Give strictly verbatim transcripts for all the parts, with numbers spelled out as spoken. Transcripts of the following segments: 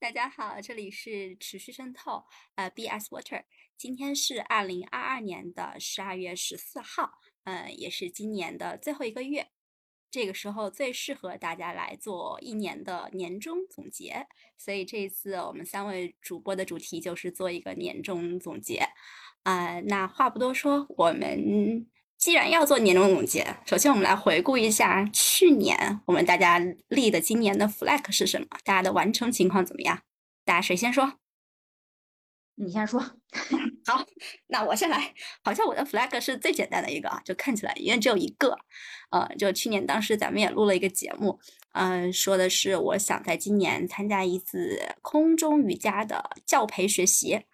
大家好，这里是持续渗透，呃 B S Water。今天是二零二二年的十二月十四号，嗯、呃，也是今年的最后一个月。这个时候最适合大家来做一年的年终总结，所以这一次我们三位主播的主题就是做一个年终总结。呃，那话不多说，我们既然要做年终总结，首先我们来回顾一下去年我们大家立的今年的 flag 是什么，大家的完成情况怎么样？大家谁先说？你先说。好，那我先来。好像我的 flag 是最简单的一个啊，就看起来因为只有一个。呃，就去年当时咱们也录了一个节目，嗯、呃，说的是我想在今年参加一次空中瑜伽的教培学习。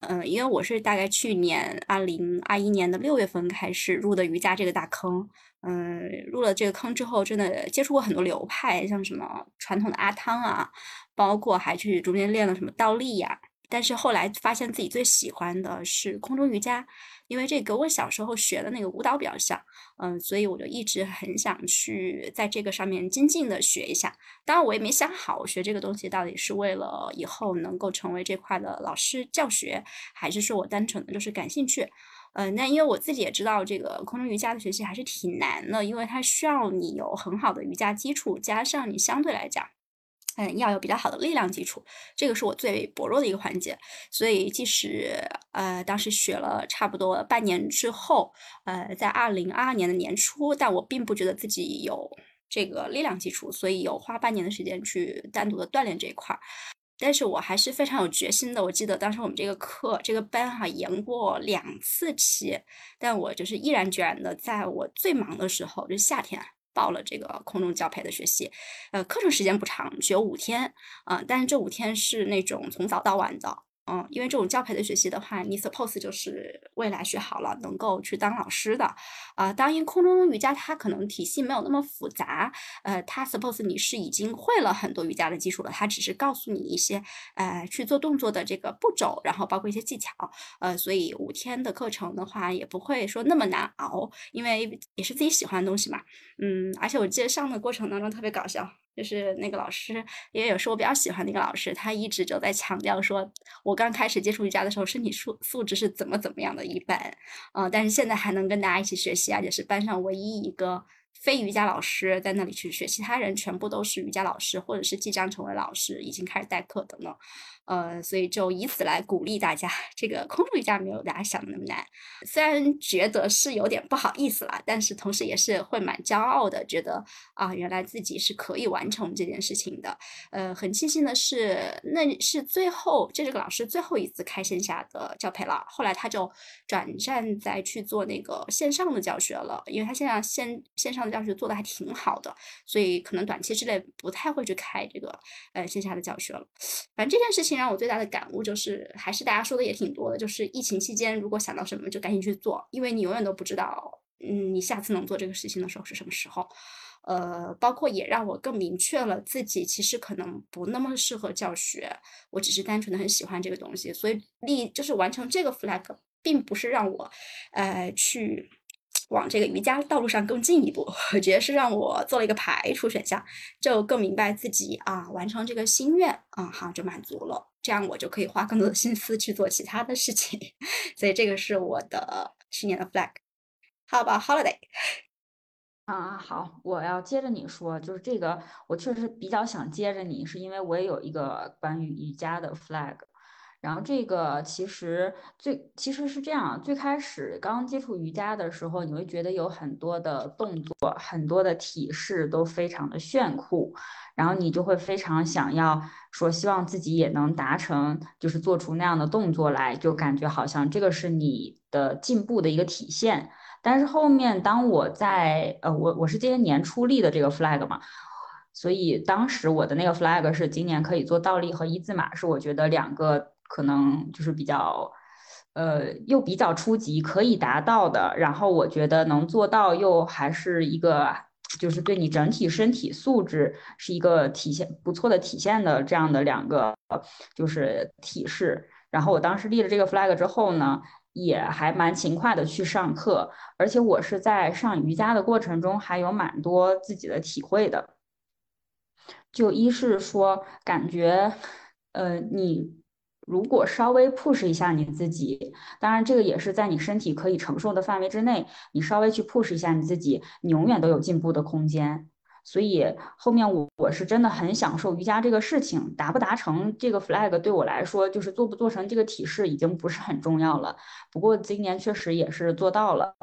嗯、呃，因为我是大概去年二零二一年的六月份开始入的瑜伽这个大坑，嗯、呃，入了这个坑之后，真的接触过很多流派，像什么传统的阿汤啊，包括还去中间练了什么倒立呀、啊。但是后来发现自己最喜欢的是空中瑜伽，因为这跟我小时候学的那个舞蹈比较像，嗯、呃，所以我就一直很想去在这个上面精进的学一下。当然我也没想好我学这个东西到底是为了以后能够成为这块的老师教学，还是说我单纯的就是感兴趣。嗯、呃，那因为我自己也知道这个空中瑜伽的学习还是挺难的，因为它需要你有很好的瑜伽基础，加上你相对来讲嗯，要有比较好的力量基础，这个是我最薄弱的一个环节。所以即使呃当时学了差不多半年之后，呃，在二零二二年的年初，但我并不觉得自己有这个力量基础，所以有花半年的时间去单独的锻炼这一块。但是我还是非常有决心的。我记得当时我们这个课这个班哈、啊、延过两次期，但我就是毅然决然的，在我最忙的时候，就是夏天。报了这个空中教培的学习，呃，课程时间不长，只有五天，啊、呃，但是这五天是那种从早到晚的，嗯、呃，因为这种教培的学习的话，你 suppose 就是未来学好了能够去当老师的，啊、呃，当然空中瑜伽它可能体系没有那么复杂，呃，它 suppose 你是已经会了很多瑜伽的基础了，它只是告诉你一些，呃，去做动作的这个步骤，然后包括一些技巧，呃，所以五天的课程的话也不会说那么难熬，因为也是自己喜欢的东西嘛。嗯，而且我记得上的过程当中特别搞笑，就是那个老师，因为有时候我比较喜欢那个老师，他一直就在强调说，我刚开始接触瑜伽的时候，身体素素质是怎么怎么样的一般，啊、呃，但是现在还能跟大家一起学习，而且是班上唯一一个非瑜伽老师在那里去学，其他人全部都是瑜伽老师，或者是即将成为老师，已经开始代课等等，呃，所以就以此来鼓励大家，这个空中瑜伽没有大家想的那么难，虽然觉得是有点不好意思啦，但是同时也是会蛮骄傲的，觉得啊、呃，原来自己是可以完成这件事情的，呃，很庆幸的是，那是最后这是个老师最后一次开线下的教培了，后来他就转战再去做那个线上的教学了，因为他现在线线上。教学做的还挺好的，所以可能短期之内不太会去开这个呃线下的教学了。反正这件事情让我最大的感悟就是，还是大家说的也挺多的，就是疫情期间如果想到什么就赶紧去做，因为你永远都不知道，嗯，你下次能做这个事情的时候是什么时候。呃，包括也让我更明确了自己其实可能不那么适合教学，我只是单纯的很喜欢这个东西，所以立就是完成这个 flag， 并不是让我呃去。往这个瑜伽道路上更进一步，我觉得是让我做了一个排除选项，就更明白自己啊完成这个心愿啊，好就满足了，这样我就可以花更多的心思去做其他的事情，所以这个是我的去年的 flag。How about holiday？啊，好，我要接着你说，就是这个我确实比较想接着你，是因为我也有一个关于瑜伽的 flag。然后这个其实最其实是这样，最开始刚接触瑜伽的时候，你会觉得有很多的动作，很多的体式都非常的炫酷，然后你就会非常想要说，希望自己也能达成，就是做出那样的动作来，就感觉好像这个是你的进步的一个体现。但是后面当我在呃，我我是今年年初立的这个 flag 嘛。所以当时我的那个 flag 是今年可以做倒立和一字马，是我觉得两个可能就是比较呃又比较初级可以达到的，然后我觉得能做到又还是一个就是对你整体身体素质是一个体现不错的体现的这样的两个就是体式。然后我当时立了这个 flag 之后呢，也还蛮勤快的去上课，而且我是在上瑜伽的过程中还有蛮多自己的体会的。就一是说感觉呃，你如果稍微 push 一下你自己，当然这个也是在你身体可以承受的范围之内，你稍微去 push 一下你自己，你永远都有进步的空间。所以后面我我是真的很享受瑜伽这个事情，达不达成这个 flag 对我来说，就是做不做成这个体式已经不是很重要了。不过今年确实也是做到了。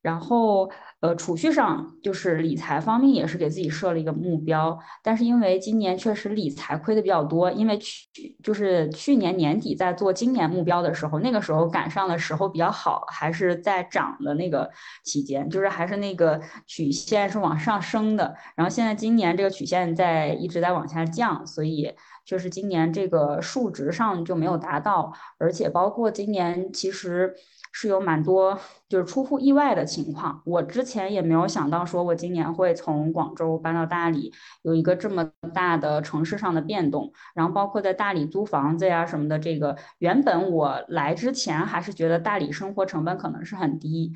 然后呃，储蓄上就是理财方面也是给自己设了一个目标，但是因为今年确实理财亏的比较多，因为去就是去年年底在做今年目标的时候，那个时候赶上的时候比较好，还是在涨的那个期间，就是还是那个曲线是往上升的，然后现在今年这个曲线在一直在往下降，所以就是今年这个数值上就没有达到，而且包括今年其实是有蛮多就是出乎意外的情况，我之前也没有想到说我今年会从广州搬到大理，有一个这么大的城市上的变动，然后包括在大理租房子呀什么的，这个原本我来之前还是觉得大理生活成本可能是很低，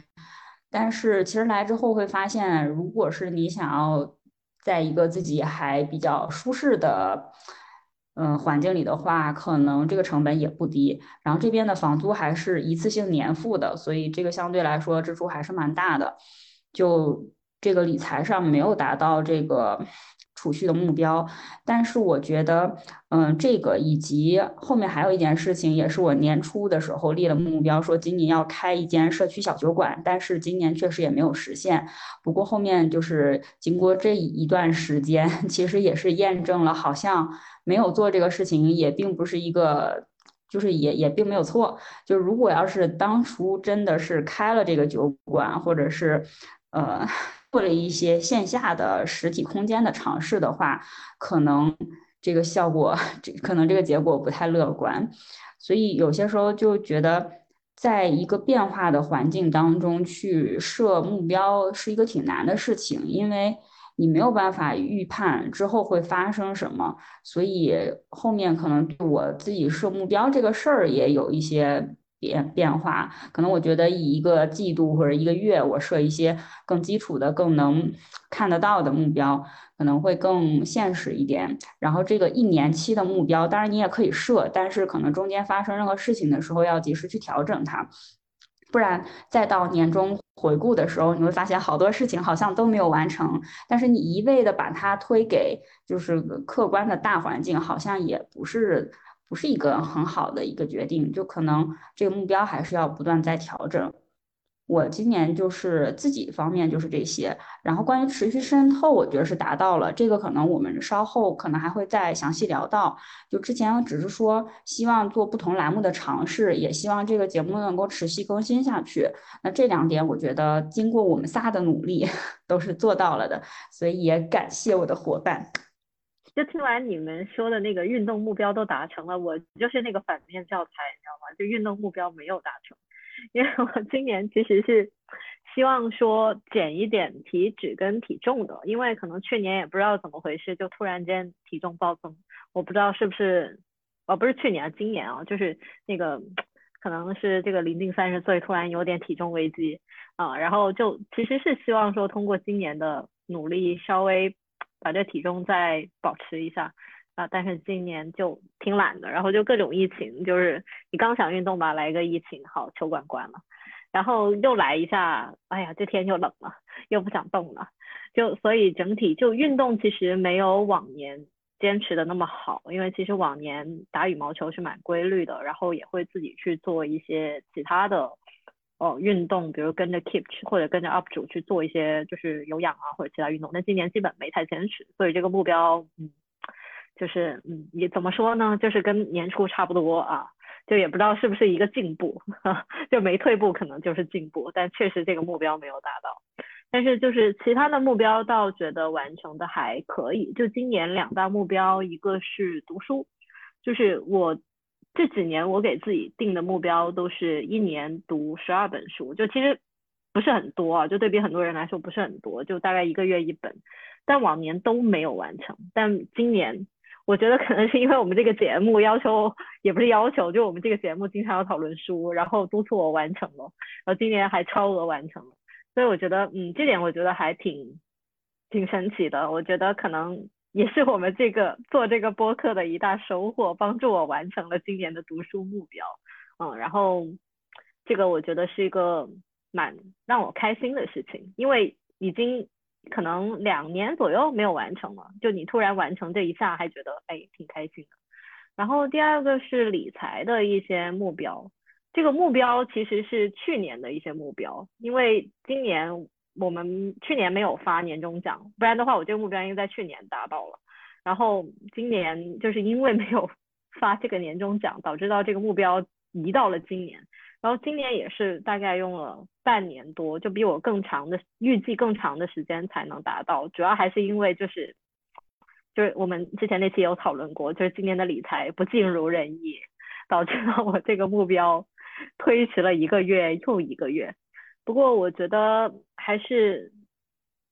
但是其实来之后会发现，如果是你想要在一个自己还比较舒适的嗯，环境里的话，可能这个成本也不低，然后这边的房租还是一次性年付的，所以这个相对来说支出还是蛮大的，就这个理财上没有达到这个储蓄的目标。但是我觉得嗯，这个以及后面还有一件事情，也是我年初的时候立了目标，说今年要开一间社区小酒馆，但是今年确实也没有实现。不过后面就是经过这一段时间，其实也是验证了好像没有做这个事情也并不是一个，就是也也并没有错，就如果要是当初真的是开了这个酒馆，或者是呃做了一些线下的实体空间的尝试的话，可能这个效果可能这个结果不太乐观，所以有些时候就觉得在一个变化的环境当中去设目标是一个挺难的事情，因为你没有办法预判之后会发生什么，所以后面可能对我自己设目标这个事儿也有一些变变化，可能我觉得以一个季度或者一个月，我设一些更基础的更能看得到的目标可能会更现实一点，然后这个一年期的目标当然你也可以设，但是可能中间发生任何事情的时候要及时去调整它，不然再到年终回顾的时候，你会发现好多事情好像都没有完成，但是你一味的把它推给就是客观的大环境，好像也不是不是一个很好的一个决定，就可能这个目标还是要不断再调整。我今年就是自己方面就是这些，然后关于持续渗透我觉得是达到了，这个可能我们稍后可能还会再详细聊到，就之前只是说希望做不同栏目的尝试，也希望这个节目能够持续更新下去，那这两点我觉得经过我们仨的努力都是做到了的，所以也感谢我的伙伴。就听完你们说的那个运动目标都达成了，我就是那个反面教材你知道吗，就运动目标没有达成，因为我今年其实是希望说减一点体脂跟体重的，因为可能去年也不知道怎么回事就突然间体重暴增，我不知道是不是哦不是去年啊今年啊，就是那个可能是这个临近三十岁突然有点体重危机啊，然后就其实是希望说通过今年的努力稍微把这体重再保持一下啊，但是今年就挺懒的，然后就各种疫情，就是你刚想运动吧，来个疫情，好，球馆关了，然后又来一下，哎呀，这天又冷了，又不想动了，就所以整体就运动其实没有往年坚持的那么好，因为其实往年打羽毛球是蛮规律的，然后也会自己去做一些其他的哦运动，比如跟着 Keep 或者跟着 U P 主去做一些就是有氧啊或者其他运动，但今年基本没太坚持，所以这个目标嗯。就是嗯，也怎么说呢，就是跟年初差不多啊，就也不知道是不是一个进步，呵呵，就没退步可能就是进步，但确实这个目标没有达到，但是就是其他的目标倒觉得完成的还可以，就今年两大目标，一个是读书，就是我这几年我给自己定的目标都是一年读十二本书，就其实不是很多啊，就对比很多人来说不是很多，就大概一个月一本，但往年都没有完成，但今年我觉得可能是因为我们这个节目要求，也不是要求，就我们这个节目经常要讨论书，然后督促我完成了，然后今年还超额完成了，所以我觉得嗯，这点我觉得还挺挺神奇的，我觉得可能也是我们这个做这个播客的一大收获，帮助我完成了今年的读书目标。嗯，然后这个我觉得是一个蛮让我开心的事情，因为已经可能两年左右没有完成了，就你突然完成这一下还觉得哎挺开心的。然后第二个是理财的一些目标，这个目标其实是去年的一些目标，因为今年我们去年没有发年终奖，不然的话我这个目标应该在去年达到了，然后今年就是因为没有发这个年终奖导致到这个目标移到了今年，然后今年也是大概用了半年多，就比我更长的预计更长的时间才能达到，主要还是因为就是就是我们之前那期有讨论过，就是今年的理财不尽如人意，导致到我这个目标推迟了一个月又一个月。不过我觉得还是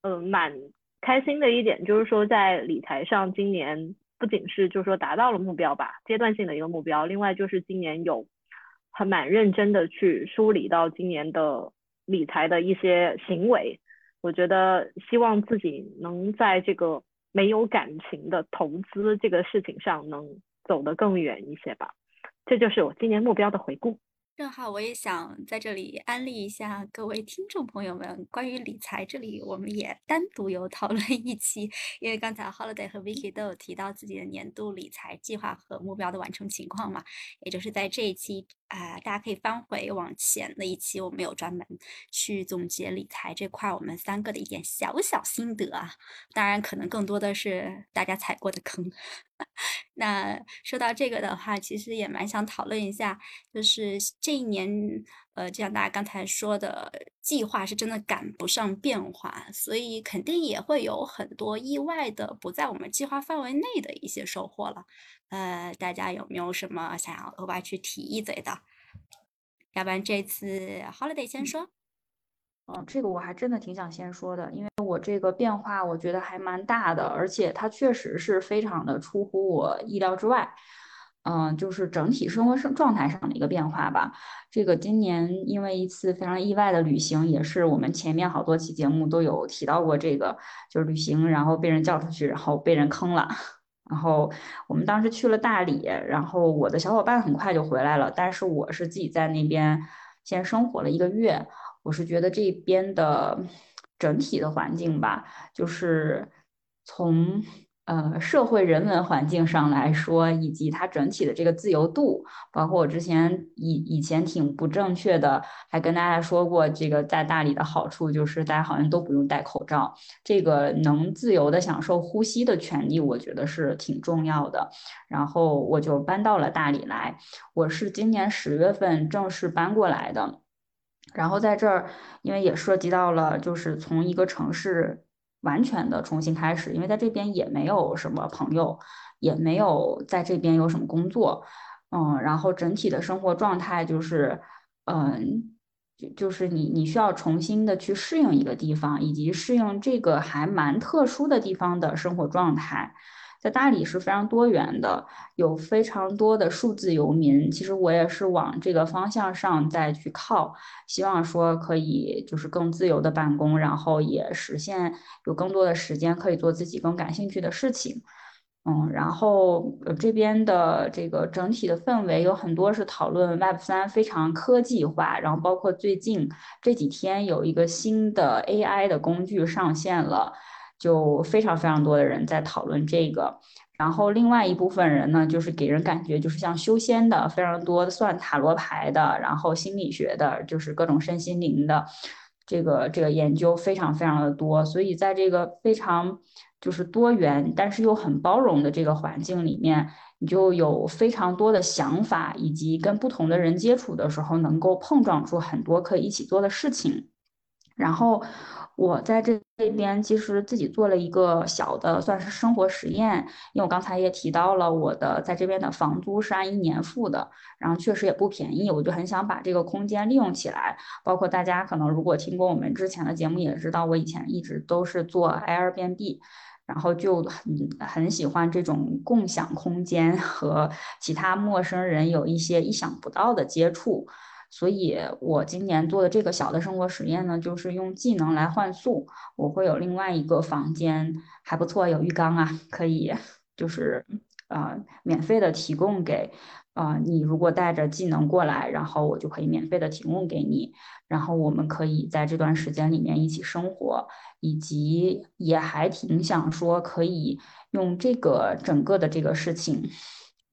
嗯、呃、蛮开心的一点，就是说在理财上今年不仅是就是说达到了目标吧，阶段性的一个目标，另外就是今年有很蛮认真的去梳理到今年的理财的一些行为，我觉得希望自己能在这个没有感情的投资这个事情上能走得更远一些吧，这就是我今年目标的回顾。正好我也想在这里安利一下各位听众朋友们，关于理财这里我们也单独有讨论一期，因为刚才 Holiday 和 Vicky 都有提到自己的年度理财计划和目标的完成情况嘛，也就是在这一期啊、呃，大家可以翻回往前的一期，我们有专门去总结理财这块我们三个的一点小小心得啊，当然可能更多的是大家踩过的坑。那说到这个的话，其实也蛮想讨论一下，就是这一年呃，就像大家刚才说的，计划是真的赶不上变化，所以肯定也会有很多意外的不在我们计划范围内的一些收获了。呃，大家有没有什么想要额外去提一嘴的？要不然这次 Holiday 先说。嗯，这个我还真的挺想先说的，因为我这个变化我觉得还蛮大的，而且它确实是非常的出乎我意料之外。嗯，就是整体生活状态上的一个变化吧。这个今年因为一次非常意外的旅行，也是我们前面好多期节目都有提到过这个，就是旅行然后被人叫出去，然后被人坑了。然后我们当时去了大理，然后我的小伙伴很快就回来了，但是我是自己在那边先生活了一个月。我是觉得这边的整体的环境吧，就是从呃，社会人文环境上来说，以及它整体的这个自由度，包括我之前以以前挺不正确的，还跟大家说过，这个在大理的好处就是大家好像都不用戴口罩，这个能自由的享受呼吸的权利，我觉得是挺重要的。然后我就搬到了大理来，我是今年十月份正式搬过来的。然后在这儿，因为也涉及到了，就是从一个城市完全的重新开始，因为在这边也没有什么朋友，也没有在这边有什么工作，嗯，然后整体的生活状态就是，嗯，就是你你需要重新的去适应一个地方，以及适应这个还蛮特殊的地方的生活状态。在大理是非常多元的，有非常多的数字游民，其实我也是往这个方向上再去靠，希望说可以就是更自由的办公，然后也实现有更多的时间可以做自己更感兴趣的事情。嗯，然后这边的这个整体的氛围有很多是讨论 Web 三 非常科技化，然后包括最近这几天有一个新的 A I 的工具上线了，就非常非常多的人在讨论这个。然后另外一部分人呢，就是给人感觉就是像修仙的，非常多的算塔罗牌的，然后心理学的，就是各种身心灵的这个这个研究非常非常的多。所以在这个非常就是多元但是又很包容的这个环境里面，你就有非常多的想法，以及跟不同的人接触的时候能够碰撞出很多可以一起做的事情。然后我在这边其实自己做了一个小的算是生活实验，因为我刚才也提到了我的在这边的房租是按一年付的，然后确实也不便宜，我就很想把这个空间利用起来。包括大家可能如果听过我们之前的节目也知道，我以前一直都是做 Airbnb， 然后就很很喜欢这种共享空间和其他陌生人有一些意想不到的接触。所以我今年做的这个小的生活实验呢，就是用技能来换宿。我会有另外一个房间，还不错，有浴缸啊，可以就是呃免费的提供给呃你，如果带着技能过来，然后我就可以免费的提供给你，然后我们可以在这段时间里面一起生活，以及也还挺想说可以用这个整个的这个事情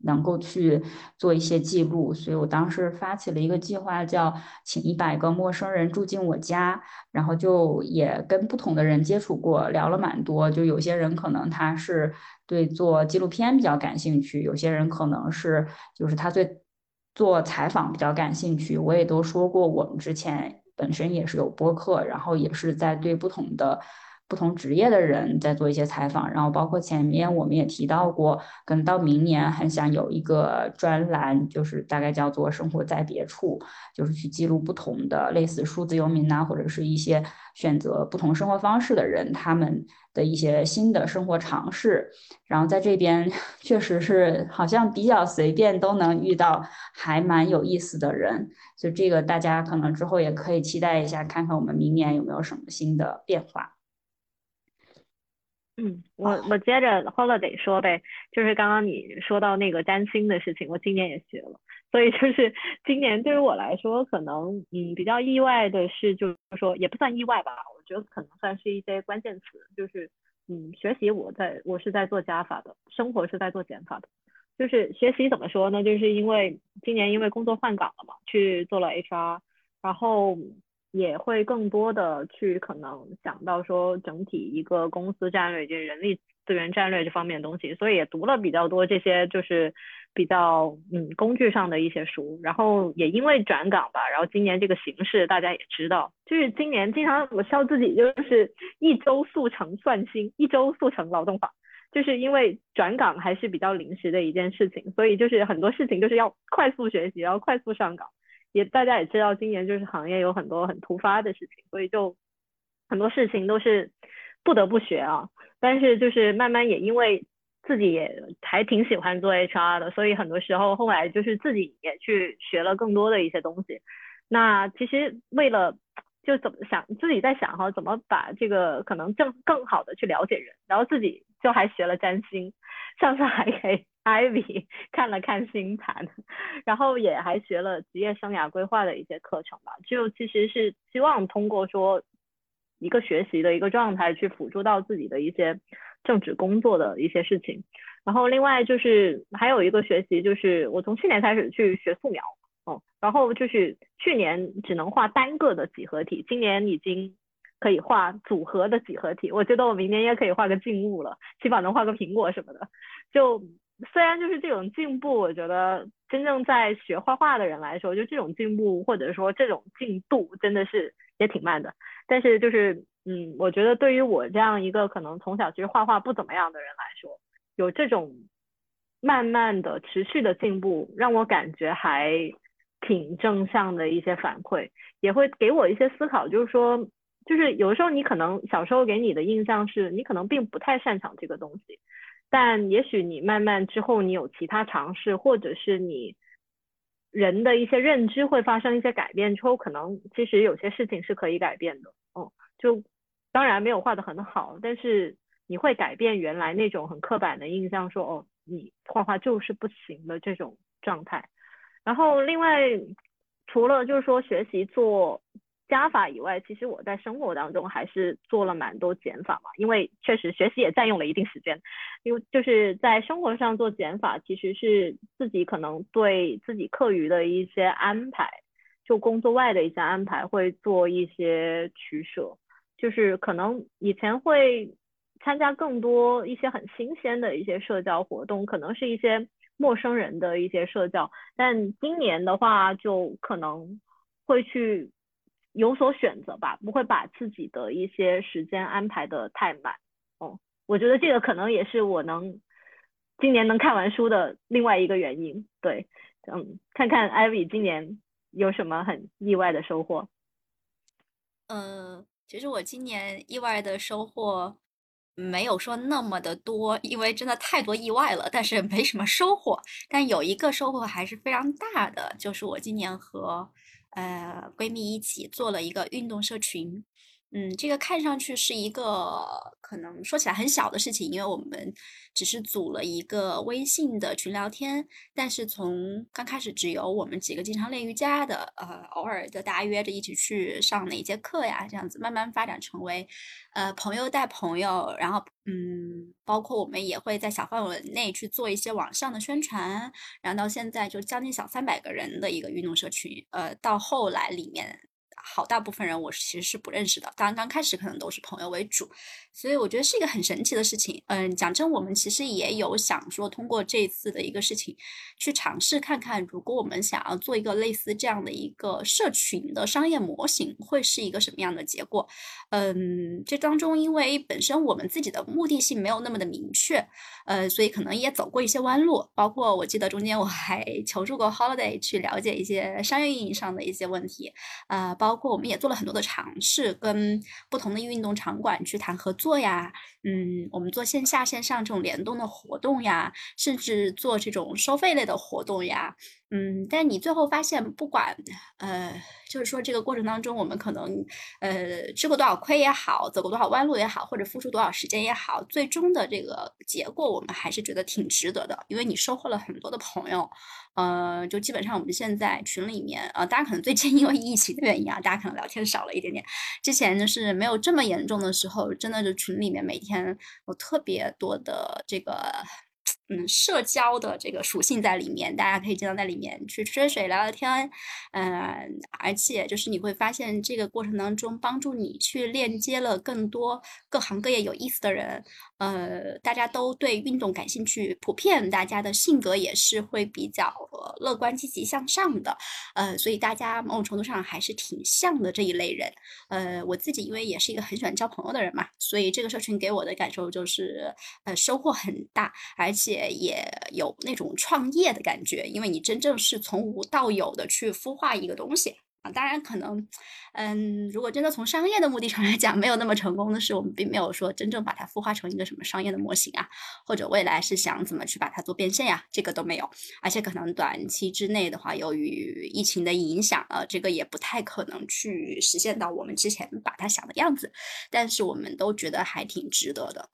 能够去做一些记录，所以我当时发起了一个计划，叫请一百个陌生人住进我家，然后就也跟不同的人接触过，聊了蛮多，就有些人可能他是对做纪录片比较感兴趣，有些人可能是就是他对做采访比较感兴趣，我也都说过我们之前本身也是有播客，然后也是在对不同的不同职业的人在做一些采访，然后包括前面我们也提到过，可能到明年很想有一个专栏，就是大概叫做生活在别处，就是去记录不同的类似数字游民啊，或者是一些选择不同生活方式的人，他们的一些新的生活尝试。然后在这边确实是好像比较随便都能遇到还蛮有意思的人，所以这个大家可能之后也可以期待一下，看看我们明年有没有什么新的变化。嗯，我我接着 Holiday 说呗，就是刚刚你说到那个占星的事情，我今年也学了，所以就是今年对于我来说，可能嗯比较意外的是，就是说也不算意外吧，我觉得可能算是一些关键词，就是嗯学习我在我是在做加法的，生活是在做减法的。就是学习怎么说呢？就是因为今年因为工作换岗了嘛，去做了 H R， 然后也会更多的去可能想到说整体一个公司战略，就是人力资源战略这方面的东西，所以也读了比较多这些就是比较嗯工具上的一些书。然后也因为转岗吧，然后今年这个形势大家也知道，就是今年经常我笑自己就是一周速成算薪，一周速成劳动法，就是因为转岗还是比较临时的一件事情，所以就是很多事情就是要快速学习，然后快速上岗。也大家也知道今年就是行业有很多很突发的事情，所以就很多事情都是不得不学啊。但是就是慢慢也因为自己也还挺喜欢做 H R 的，所以很多时候后来就是自己也去学了更多的一些东西。那其实为了就怎么想自己在想哈，怎么把这个可能更更好的去了解人，然后自己就还学了占星，上次还给 Ivy 看了看星盘，然后也还学了职业生涯规划的一些课程吧。就其实是希望通过说一个学习的一个状态去辅助到自己的一些正职工作的一些事情。然后另外就是还有一个学习，就是我从去年开始去学素描，哦，然后就是去年只能画单个的几何体，今年已经可以画组合的几何体，我觉得我明年也可以画个静物了，起码能画个苹果什么的。就虽然就是这种进步，我觉得真正在学画画的人来说，就这种进步或者说这种进度真的是也挺慢的，但是就是嗯，我觉得对于我这样一个可能从小其实画画不怎么样的人来说，有这种慢慢的持续的进步，让我感觉还挺正向的一些反馈，也会给我一些思考，就是说就是有时候你可能小时候给你的印象是你可能并不太擅长这个东西，但也许你慢慢之后你有其他尝试，或者是你人的一些认知会发生一些改变之后，可能其实有些事情是可以改变的。嗯，就当然没有画得很好，但是你会改变原来那种很刻板的印象，说哦你画画就是不行的这种状态。然后另外除了就是说学习做加法以外，其实我在生活当中还是做了蛮多减法嘛，因为确实学习也占用了一定时间，因为就是在生活上做减法，其实是自己可能对自己课余的一些安排，就工作外的一些安排会做一些取舍，就是可能以前会参加更多一些很新鲜的一些社交活动，可能是一些陌生人的一些社交，但今年的话就可能会去有所选择吧，不会把自己的一些时间安排的太满。哦，我觉得这个可能也是我能今年能看完书的另外一个原因。对，嗯，看看 Ivy 今年有什么很意外的收获。嗯，其实我今年意外的收获没有说那么的多，因为真的太多意外了，但是没什么收获。但有一个收获还是非常大的，就是我今年和呃闺蜜一起做了一个运动社群。嗯，这个看上去是一个可能说起来很小的事情，因为我们只是组了一个微信的群聊天，但是从刚开始只有我们几个经常练瑜伽的，呃，偶尔的大家约着一起去上哪节课呀，这样子慢慢发展成为，呃，朋友带朋友，然后嗯，包括我们也会在小范围内去做一些网上的宣传，然后到现在就将近小三百个人的一个运动社群，呃，到后来里面。好大部分人我其实是不认识的，当然刚开始可能都是朋友为主，所以我觉得是一个很神奇的事情。嗯，讲真，我们其实也有想说通过这次的一个事情去尝试看看，如果我们想要做一个类似这样的一个社群的商业模型，会是一个什么样的结果。嗯，这当中因为本身我们自己的目的性没有那么的明确，呃，所以可能也走过一些弯路，包括我记得中间我还求助过 Holiday 去了解一些商业运营上的一些问题，呃，包括包括我们也做了很多的尝试，跟不同的运动场馆去谈合作呀，嗯，我们做线下线上这种联动的活动呀，甚至做这种收费类的活动呀，嗯，但你最后发现，不管呃，就是说这个过程当中，我们可能呃吃过多少亏也好，走过多少弯路也好，或者付出多少时间也好，最终的这个结果，我们还是觉得挺值得的，因为你收获了很多的朋友。呃，就基本上我们现在群里面啊、呃，大家可能最近因为疫情的原因啊，大家可能聊天少了一点点。之前就是没有这么严重的时候，真的就群里面每天有特别多的这个嗯社交的这个属性在里面，大家可以经常在里面去吹水聊聊天，嗯、呃，而且就是你会发现这个过程当中帮助你去链接了更多各行各业有意思的人。呃，大家都对运动感兴趣，普遍大家的性格也是会比较、呃、乐观、积极向上的，呃，所以大家某种程度上还是挺像的这一类人。呃，我自己因为也是一个很喜欢交朋友的人嘛，所以这个社群给我的感受就是，呃，收获很大，而且也有那种创业的感觉，因为你真正是从无到有的去孵化一个东西。啊，当然可能，嗯，如果真的从商业的目的上来讲，没有那么成功的是，我们并没有说真正把它孵化成一个什么商业的模型啊，或者未来是想怎么去把它做变现呀、啊，这个都没有。而且可能短期之内的话，由于疫情的影响啊，这个也不太可能去实现到我们之前把它想的样子。但是我们都觉得还挺值得的。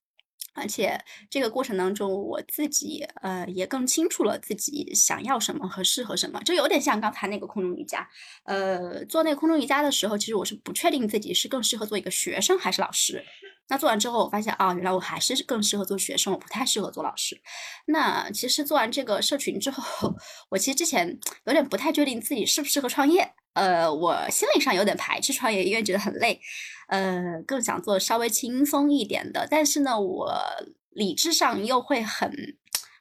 而且这个过程当中，我自己呃也更清楚了自己想要什么和适合什么，就有点像刚才那个空中瑜伽。呃，做那个空中瑜伽的时候，其实我是不确定自己是更适合做一个学生还是老师。那做完之后，我发现啊，原来我还是更适合做学生，我不太适合做老师。那其实做完这个社群之后，我其实之前有点不太确定自己适不适合创业。呃，我心理上有点排斥创业，因为觉得很累，呃，更想做稍微轻松一点的。但是呢，我理智上又会很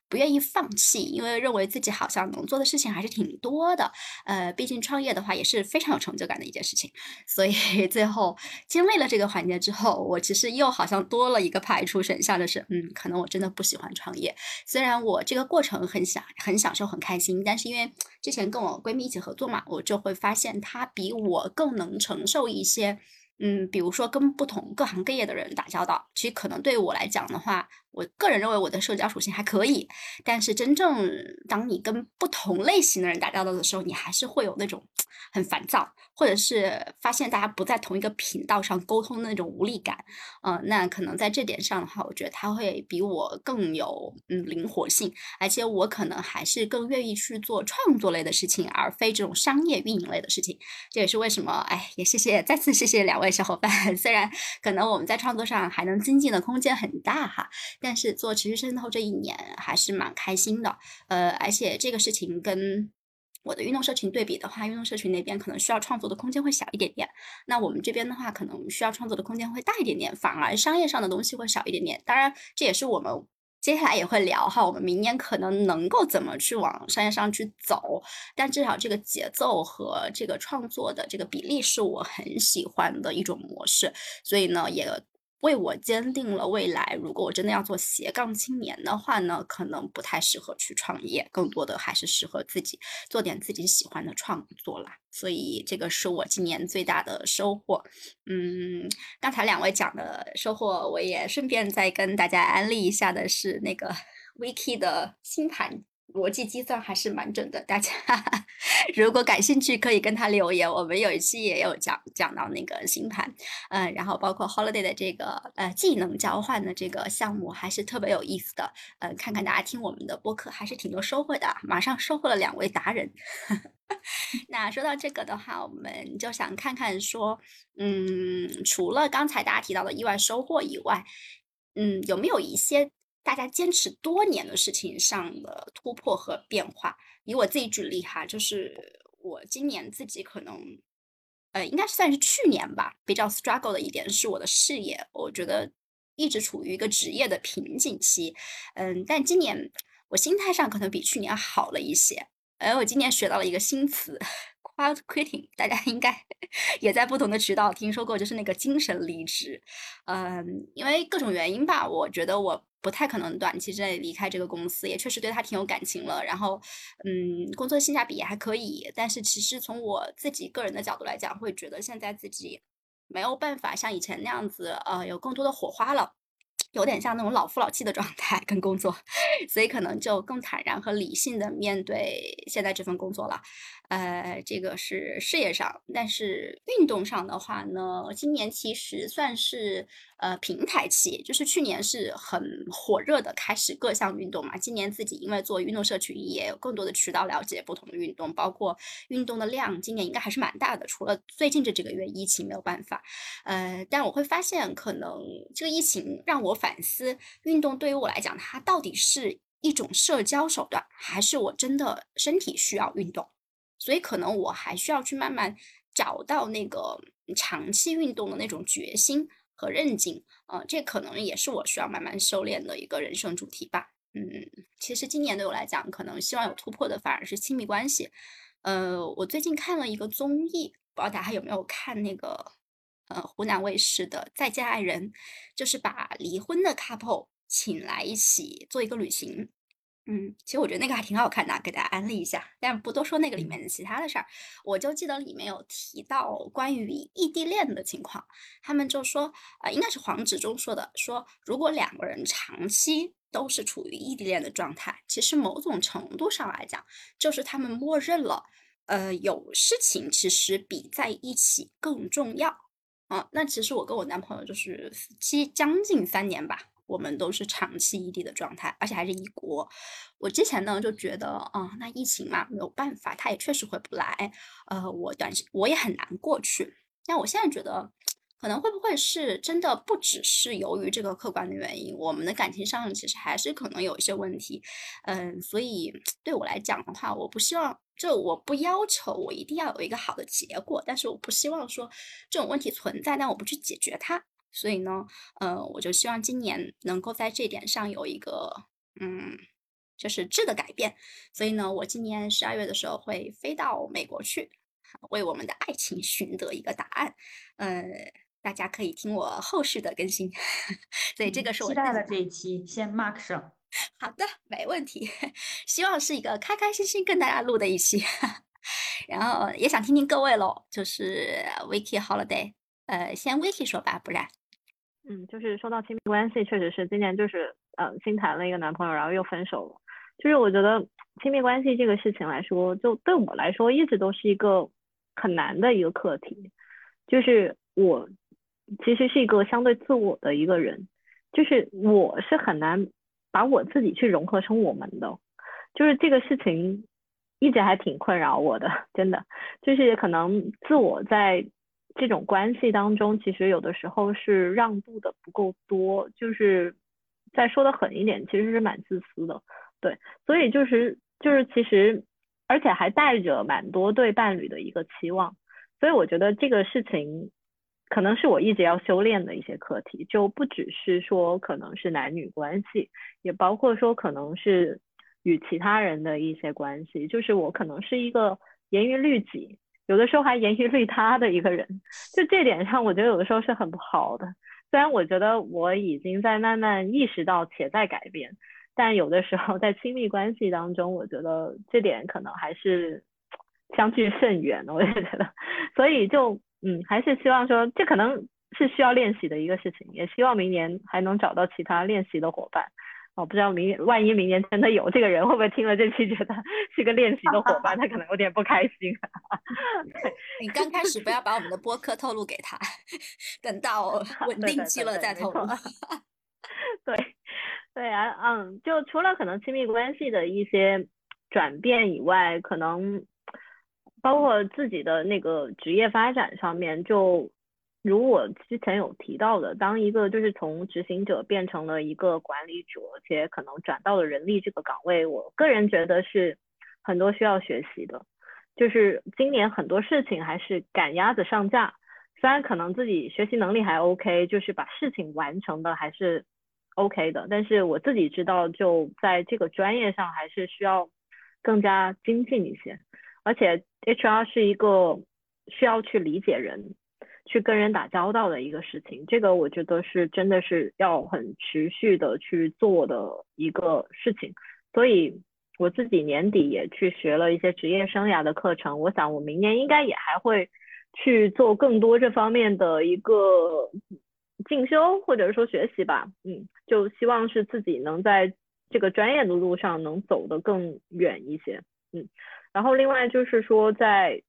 不愿意放弃，因为认为自己好像能做的事情还是挺多的，呃，毕竟创业的话也是非常有成就感的一件事情，所以最后经历了这个环节之后，我其实又好像多了一个排除选项，就是嗯，可能我真的不喜欢创业。虽然我这个过程很享很享受很开心，但是因为之前跟我闺蜜一起合作嘛，我就会发现她比我更能承受一些。嗯，比如说跟不同各行各业的人打交道，其实可能对我来讲的话，我个人认为我的社交属性还可以，但是真正当你跟不同类型的人打交道的时候，你还是会有那种很烦躁，或者是发现大家不在同一个频道上沟通的那种无力感。嗯、呃，那可能在这点上的话，我觉得他会比我更有嗯灵活性，而且我可能还是更愿意去做创作类的事情，而非这种商业运营类的事情。这也是为什么，哎，也谢谢，再次谢谢两位。小伙伴，虽然可能我们在创作上还能精进的空间很大哈，但是做持续渗透这一年还是蛮开心的。呃，而且这个事情跟我的运动社群对比的话，运动社群那边可能需要创作的空间会小一点点，那我们这边的话可能需要创作的空间会大一点点，反而商业上的东西会少一点点。当然，这也是我们接下来也会聊哈，我们明年可能能够怎么去往商业上去走，但至少这个节奏和这个创作的这个比例是我很喜欢的一种模式，所以呢，也为我坚定了未来，如果我真的要做斜杠青年的话呢，可能不太适合去创业，更多的还是适合自己做点自己喜欢的创作啦。所以这个是我今年最大的收获。嗯，刚才两位讲的收获，我也顺便再跟大家安利一下的是那个 Vicky 的星盘逻辑计算还是蛮准的，大家如果感兴趣可以跟他留言，我们有一期也有讲讲到那个星盘，嗯，然后包括 Holiday 的这个呃技能交换的这个项目还是特别有意思的，嗯、呃，看看大家听我们的播客还是挺多收获的，马上收获了两位达人。那说到这个的话，我们就想看看说，嗯，除了刚才大家提到的意外收获以外，嗯，有没有一些大家坚持多年的事情上的突破和变化？以我自己举例哈，就是我今年自己可能呃，应该算是去年吧，比较 struggle 的一点是我的事业，我觉得一直处于一个职业的瓶颈期，嗯，但今年我心态上可能比去年好了一些。哎，我今年学到了一个新词 ，quiet quitting， 大家应该也在不同的渠道听说过，就是那个精神离职。嗯，因为各种原因吧，我觉得我不太可能短期之内离开这个公司，也确实对他挺有感情了。然后，嗯，工作性价比也还可以，但是其实从我自己个人的角度来讲，会觉得现在自己没有办法像以前那样子，呃，有更多的火花了。有点像那种老夫老妻的状态跟工作，所以可能就更坦然和理性的面对现在这份工作了。呃，这个是事业上，但是运动上的话呢，今年其实算是呃平台期，就是去年是很火热的开始各项运动嘛，今年自己因为做运动社群也有更多的渠道了解不同的运动，包括运动的量，今年应该还是蛮大的，除了最近这几个月疫情没有办法，呃，但我会发现可能这个疫情让我反反思运动对于我来讲，它到底是一种社交手段，还是我真的身体需要运动？所以可能我还需要去慢慢找到那个长期运动的那种决心和韧劲，呃，这可能也是我需要慢慢修炼的一个人生主题吧。嗯，其实今年对我来讲，可能希望有突破的反而是亲密关系。呃，我最近看了一个综艺，不知道大家有没有看那个？呃，湖南卫视的《再见爱人》，就是把离婚的 couple 请来一起做一个旅行。嗯，其实我觉得那个还挺好看的，给大家安利一下。但不多说那个里面的其他的事儿，我就记得里面有提到关于异地恋的情况，他们就说，呃，应该是黄执中说的，说如果两个人长期都是处于异地恋的状态，其实某种程度上来讲，就是他们默认了，呃，有事情其实比在一起更重要。啊，那其实我跟我男朋友就是七将近三年吧，我们都是长期异地的状态，而且还是异国。我之前呢就觉得，啊、嗯，那疫情嘛没有办法，他也确实回不来，呃，我短时我也很难过去。那我现在觉得，可能会不会是真的不只是由于这个客观的原因，我们的感情上其实还是可能有一些问题。嗯，所以对我来讲的话，我不希望。就我不要求我一定要有一个好的结果，但是我不希望说这种问题存在，但我不去解决它。所以呢，呃，我就希望今年能够在这点上有一个，嗯，就是质的改变。所以呢，我今年十二月的时候会飞到美国去，为我们的爱情寻得一个答案。呃，大家可以听我后续的更新。所以这个是我期待的这一期，先 mark 上。好的，没问题，希望是一个开开心心跟大家录的一期，然后也想听听各位咯，就是 Vicky Holiday， 呃，先 Vicky 说吧，不然，嗯，就是说到亲密关系，确实是今年就是呃新谈了一个男朋友，然后又分手了，就是我觉得亲密关系这个事情来说，就对我来说一直都是一个很难的一个课题，就是我其实是一个相对自我的一个人，就是我是很难。把我自己去融合成我们的，就是这个事情一直还挺困扰我的，真的就是可能自我在这种关系当中其实有的时候是让步的不够多，就是再说的狠一点其实是蛮自私的，对，所以就是就是其实而且还带着蛮多对伴侣的一个期望，所以我觉得这个事情可能是我一直要修炼的一些课题，就不只是说可能是男女关系，也包括说可能是与其他人的一些关系，就是我可能是一个严于律己，有的时候还严于律他的一个人，就这点上我觉得有的时候是很不好的，虽然我觉得我已经在慢慢意识到且在改变，但有的时候在亲密关系当中我觉得这点可能还是相距甚远，我也觉得，所以就嗯，还是希望说这可能是需要练习的一个事情，也希望明年还能找到其他练习的伙伴，我不知道明万一明年真的有这个人，会不会听了这期觉得是个练习的伙伴，他可能有点不开心、啊、你刚开始不要把我们的播客透露给他，等到稳定期了再透露。对对啊，嗯，就除了可能亲密关系的一些转变以外，可能包括自己的那个职业发展上面，就如我之前有提到的，当一个就是从执行者变成了一个管理者，且可能转到了人力这个岗位，我个人觉得是很多需要学习的。就是今年很多事情还是赶鸭子上架，虽然可能自己学习能力还 OK， 就是把事情完成的还是 OK 的，但是我自己知道就在这个专业上还是需要更加精进一些。而且 H R 是一个需要去理解人，去跟人打交道的一个事情，这个我觉得是真的是要很持续的去做的一个事情。所以我自己年底也去学了一些职业生涯的课程，我想我明年应该也还会去做更多这方面的一个进修或者说学习吧。嗯，就希望是自己能在这个专业的路上能走得更远一些。嗯，然后另外就是说在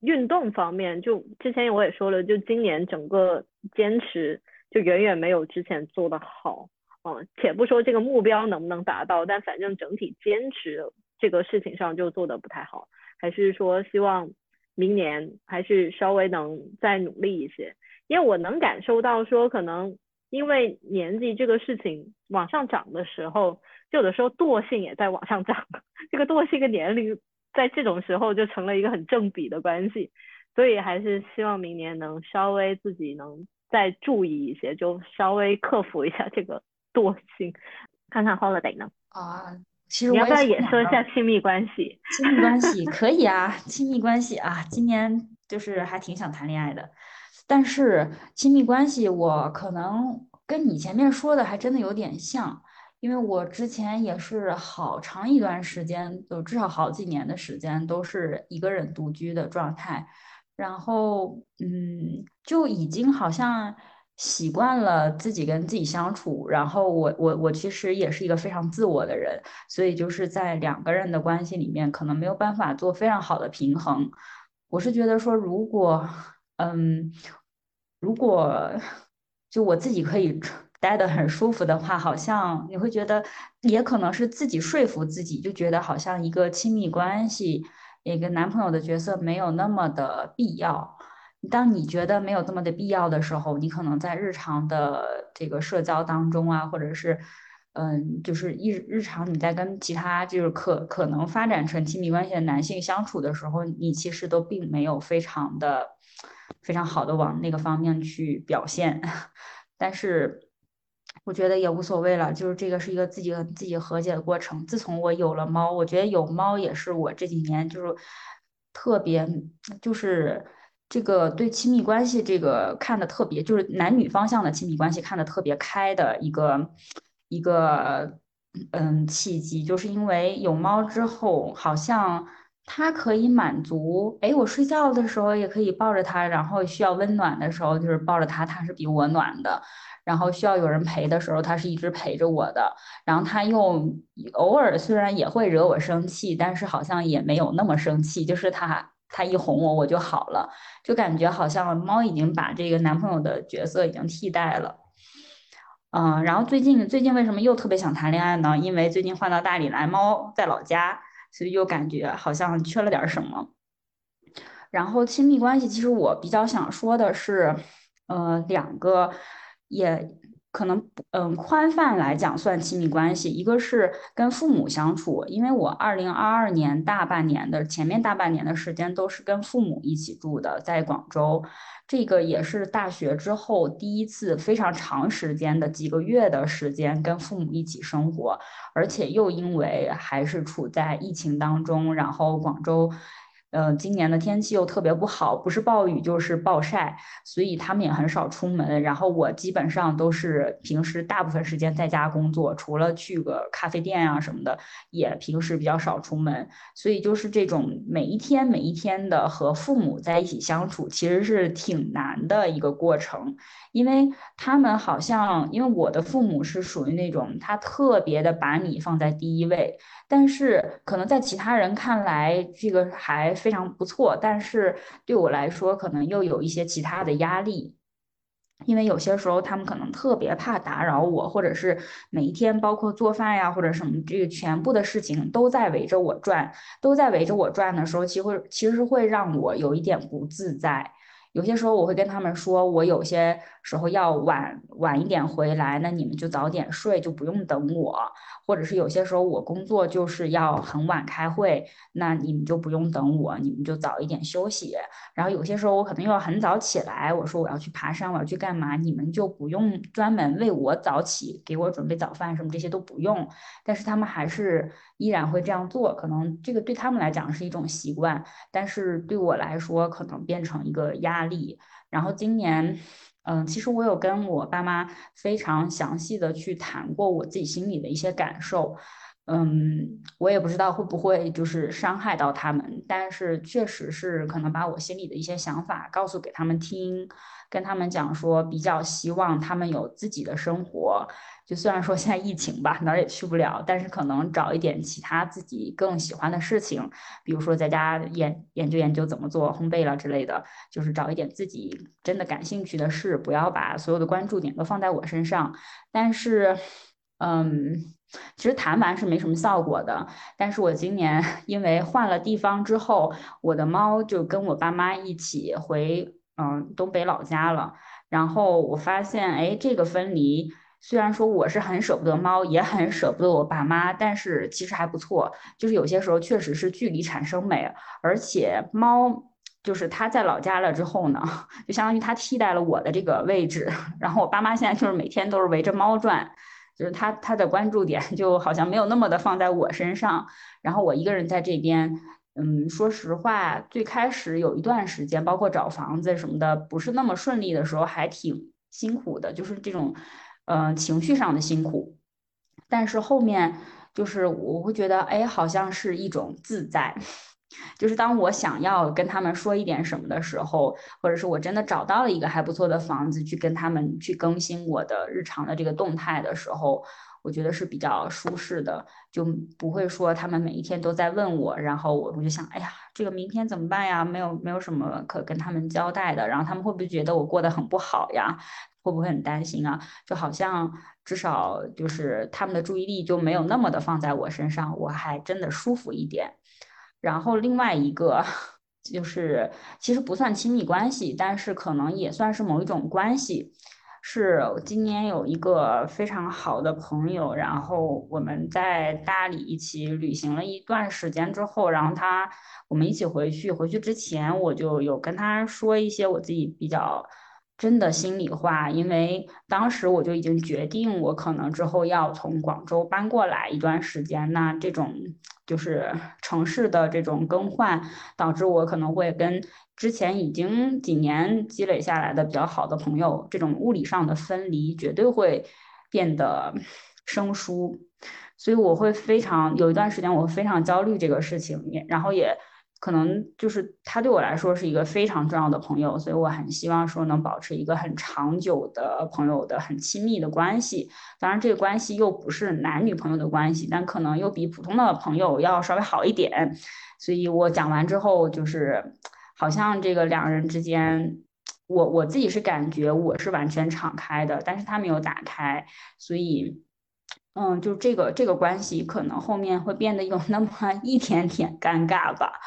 运动方面，就之前我也说了，就今年整个坚持就远远没有之前做得好，嗯，且不说这个目标能不能达到，但反正整体坚持这个事情上就做得不太好，还是说希望明年还是稍微能再努力一些。因为我能感受到说，可能因为年纪这个事情往上涨的时候，就有的时候惰性也在往上涨，这个惰性跟年龄在这种时候就成了一个很正比的关系，所以还是希望明年能稍微自己能再注意一些，就稍微克服一下这个惰性。看看 Holiday 呢？啊，其实我也你要不要也说一下亲密关系？亲密关系可以啊，亲密关系啊，今年就是还挺想谈恋爱的，但是亲密关系我可能跟你前面说的还真的有点像。因为我之前也是好长一段时间，有至少好几年的时间都是一个人独居的状态，然后嗯，就已经好像习惯了自己跟自己相处。然后我我我其实也是一个非常自我的人，所以就是在两个人的关系里面，可能没有办法做非常好的平衡。我是觉得说，如果嗯，如果就我自己可以待得很舒服的话，好像你会觉得，也可能是自己说服自己，就觉得好像一个亲密关系，一个男朋友的角色没有那么的必要。当你觉得没有这么的必要的时候，你可能在日常的这个社交当中啊，或者是嗯，就是日日常你在跟其他就是可可能发展成亲密关系的男性相处的时候，你其实都并没有非常的非常好的往那个方面去表现，但是我觉得也无所谓了，就是这个是一个自己和自己和解的过程。自从我有了猫，我觉得有猫也是我这几年就是特别，就是这个对亲密关系这个看的特别，就是男女方向的亲密关系看的特别开的一个一个嗯契机，就是因为有猫之后，好像它可以满足，哎，我睡觉的时候也可以抱着它，然后需要温暖的时候就是抱着它，它是比我暖的。然后需要有人陪的时候，他是一直陪着我的。然后他又偶尔虽然也会惹我生气，但是好像也没有那么生气，就是他他一哄我我就好了，就感觉好像猫已经把这个男朋友的角色已经替代了。嗯，然后最近最近为什么又特别想谈恋爱呢？因为最近换到大理来，猫在老家，所以又感觉好像缺了点什么。然后亲密关系，其实我比较想说的是，呃，两个。也可能嗯，宽泛来讲算亲密关系，一个是跟父母相处，因为我二零二二年大半年的前面大半年的时间都是跟父母一起住的，在广州，这个也是大学之后第一次非常长时间的几个月的时间跟父母一起生活，而且又因为还是处在疫情当中，然后广州呃，今年的天气又特别不好，不是暴雨就是暴晒，所以他们也很少出门。然后我基本上都是平时大部分时间在家工作，除了去个咖啡店啊什么的，也平时比较少出门。所以就是这种每一天每一天的和父母在一起相处，其实是挺难的一个过程。因为他们好像，因为我的父母是属于那种他特别的把你放在第一位，但是可能在其他人看来这个还非常不错，但是对我来说可能又有一些其他的压力。因为有些时候他们可能特别怕打扰我，或者是每一天包括做饭呀或者什么，这个全部的事情都在围着我转都在围着我转的时候，其实其实会让我有一点不自在。有些时候我会跟他们说，我有些时候要晚晚一点回来，那你们就早点睡，就不用等我。或者是有些时候我工作就是要很晚开会，那你们就不用等我，你们就早一点休息。然后有些时候我可能又要很早起来，我说我要去爬山，我要去干嘛，你们就不用专门为我早起，给我准备早饭什么，这些都不用。但是他们还是依然会这样做，可能这个对他们来讲是一种习惯，但是对我来说可能变成一个压力。然后今年嗯，其实我有跟我爸妈非常详细的去谈过我自己心里的一些感受，嗯，我也不知道会不会就是伤害到他们，但是确实是可能把我心里的一些想法告诉给他们听，跟他们讲说比较希望他们有自己的生活，就虽然说现在疫情吧，哪儿也去不了，但是可能找一点其他自己更喜欢的事情，比如说在家研研究研究怎么做烘焙了之类的，就是找一点自己真的感兴趣的事，不要把所有的关注点都放在我身上。但是嗯，其实谈完是没什么效果的，但是我今年因为换了地方之后，我的猫就跟我爸妈一起回嗯东北老家了，然后我发现哎，这个分离虽然说我是很舍不得猫，也很舍不得我爸妈，但是其实还不错，就是有些时候确实是距离产生美，而且猫就是他在老家了之后呢，就相当于他替代了我的这个位置，然后我爸妈现在就是每天都是围着猫转，就是他他的关注点就好像没有那么的放在我身上，然后我一个人在这边，嗯，说实话，最开始有一段时间，包括找房子什么的，不是那么顺利的时候，还挺辛苦的，就是这种，呃，情绪上的辛苦。但是后面就是我会觉得，哎，好像是一种自在。就是当我想要跟他们说一点什么的时候，或者是我真的找到了一个还不错的房子，去跟他们去更新我的日常的这个动态的时候，我觉得是比较舒适的，就不会说他们每一天都在问我，然后我就想，哎呀，这个明天怎么办呀？没有没有什么可跟他们交代的，然后他们会不会觉得我过得很不好呀？会不会很担心啊？就好像至少就是他们的注意力就没有那么的放在我身上，我还真的舒服一点。然后另外一个就是其实不算亲密关系，但是可能也算是某一种关系，是我今年有一个非常好的朋友，然后我们在大理一起旅行了一段时间之后，然后他我们一起回去回去之前，我就有跟他说一些我自己比较真的心里话，因为当时我就已经决定我可能之后要从广州搬过来一段时间，那这种就是城市的这种更换导致我可能会跟之前已经几年积累下来的比较好的朋友这种物理上的分离绝对会变得生疏，所以我会非常有一段时间我非常焦虑这个事情，然后也可能就是他对我来说是一个非常重要的朋友，所以我很希望说能保持一个很长久的朋友的很亲密的关系，当然这个关系又不是男女朋友的关系，但可能又比普通的朋友要稍微好一点，所以我讲完之后就是好像这个两人之间我我自己是感觉我是完全敞开的，但是他没有打开，所以嗯，就这个这个关系可能后面会变得有那么一点点尴尬吧，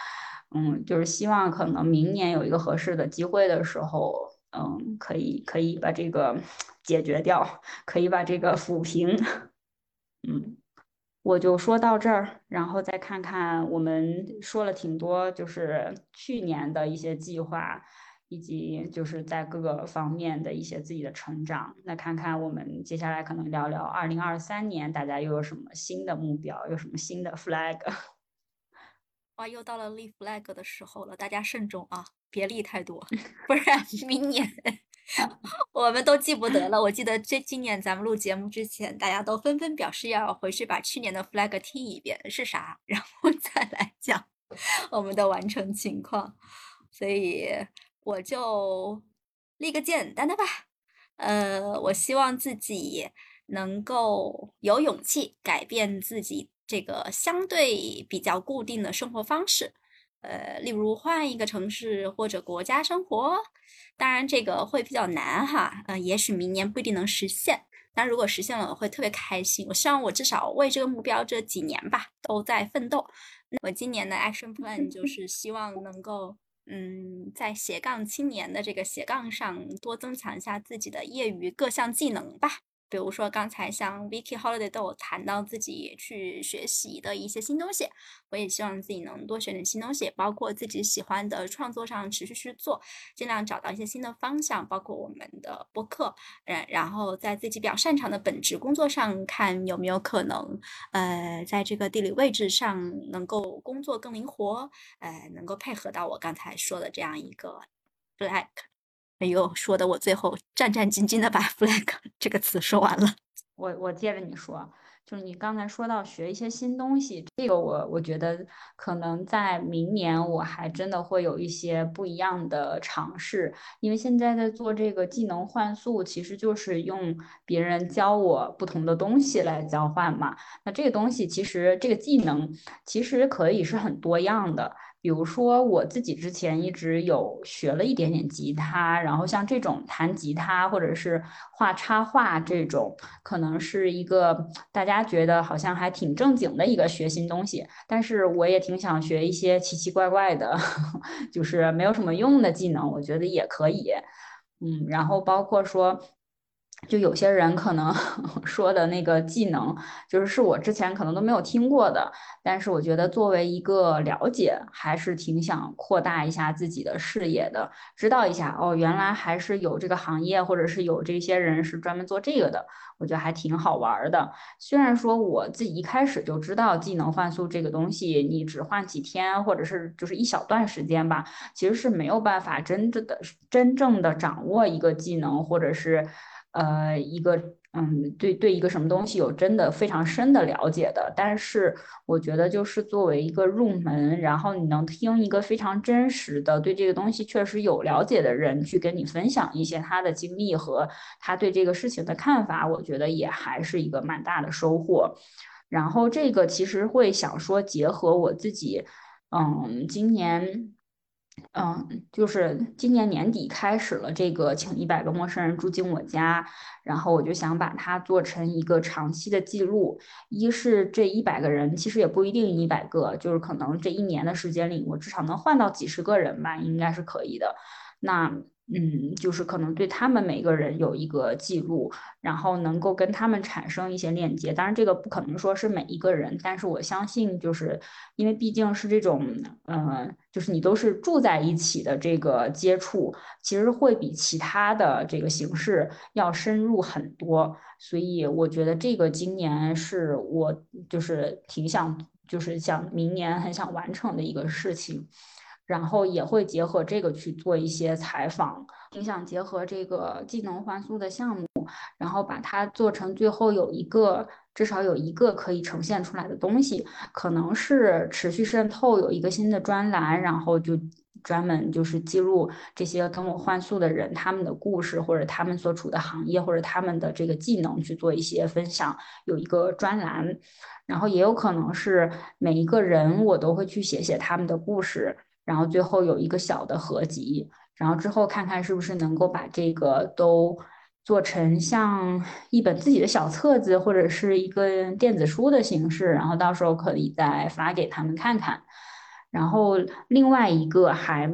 嗯，就是希望可能明年有一个合适的机会的时候，嗯，可以可以把这个解决掉，可以把这个抚平，嗯，我就说到这儿，然后再看看我们说了挺多，就是去年的一些计划，以及就是在各个方面的一些自己的成长。那看看我们接下来可能聊聊二零二三年，大家又有什么新的目标，有什么新的 flag。哇，又到了立 flag 的时候了，大家慎重啊，别立太多，不然明年我们都记不得了。我记得这今年咱们录节目之前，大家都纷纷表示要回去把去年的 flag 踢一遍是啥，然后再来讲我们的完成情况。所以我就立个简单的吧，呃，我希望自己能够有勇气改变自己这个相对比较固定的生活方式，呃，例如换一个城市或者国家生活，当然这个会比较难哈，呃，也许明年不一定能实现，但如果实现了我会特别开心。我希望我至少为这个目标这几年吧都在奋斗。那我今年的 action plan 就是希望能够嗯，在斜杠青年的这个斜杠上多增强一下自己的业余各项技能吧，比如说刚才像 Vicky Holiday 都有谈到自己去学习的一些新东西，我也希望自己能多学点新东西，包括自己喜欢的创作上持续去做，尽量找到一些新的方向，包括我们的播客，然后在自己比较擅长的本职工作上看有没有可能呃，在这个地理位置上能够工作更灵活，呃，能够配合到我刚才说的这样一个 flag。哎呦，说的我最后战战兢兢的把 flag 这个词说完了。我我接着你说，就是你刚才说到学一些新东西，这个我我觉得可能在明年我还真的会有一些不一样的尝试，因为现在在做这个技能换宿，其实就是用别人教我不同的东西来交换嘛。那这个东西其实这个技能其实可以是很多样的。比如说我自己之前一直有学了一点点吉他，然后像这种弹吉他或者是画插画这种，可能是一个大家觉得好像还挺正经的一个学新东西，但是我也挺想学一些奇奇怪怪的就是没有什么用的技能，我觉得也可以。嗯，然后包括说就有些人可能说的那个技能就是是我之前可能都没有听过的，但是我觉得作为一个了解还是挺想扩大一下自己的视野的，知道一下哦，原来还是有这个行业或者是有这些人是专门做这个的，我觉得还挺好玩的。虽然说我自己一开始就知道技能换宿这个东西你只换几天或者是就是一小段时间吧，其实是没有办法真正的真正的掌握一个技能，或者是呃，一个嗯，对对一个什么东西有真的非常深的了解的，但是我觉得就是作为一个入门，然后你能听一个非常真实的对这个东西确实有了解的人去跟你分享一些他的经历和他对这个事情的看法，我觉得也还是一个蛮大的收获。然后这个其实会想说结合我自己，嗯，今年。嗯，就是今年年底开始了这个请一百个陌生人住进我家，然后我就想把它做成一个长期的记录。一是这一百个人其实也不一定一百个，就是可能这一年的时间里我至少能换到几十个人吧，应该是可以的。那嗯，就是可能对他们每个人有一个记录，然后能够跟他们产生一些链接。当然这个不可能说是每一个人，但是我相信就是因为毕竟是这种呃，就是你都是住在一起的这个接触，其实会比其他的这个形式要深入很多，所以我觉得这个今年是我就是挺想就是想明年很想完成的一个事情。然后也会结合这个去做一些采访，挺想结合这个技能换宿的项目，然后把它做成最后有一个至少有一个可以呈现出来的东西，可能是持续渗透有一个新的专栏，然后就专门就是记录这些跟我换宿的人他们的故事，或者他们所处的行业，或者他们的这个技能去做一些分享，有一个专栏。然后也有可能是每一个人我都会去写写他们的故事，然后最后有一个小的合集，然后之后看看是不是能够把这个都做成像一本自己的小册子或者是一个电子书的形式，然后到时候可以再发给他们看看。然后另外一个还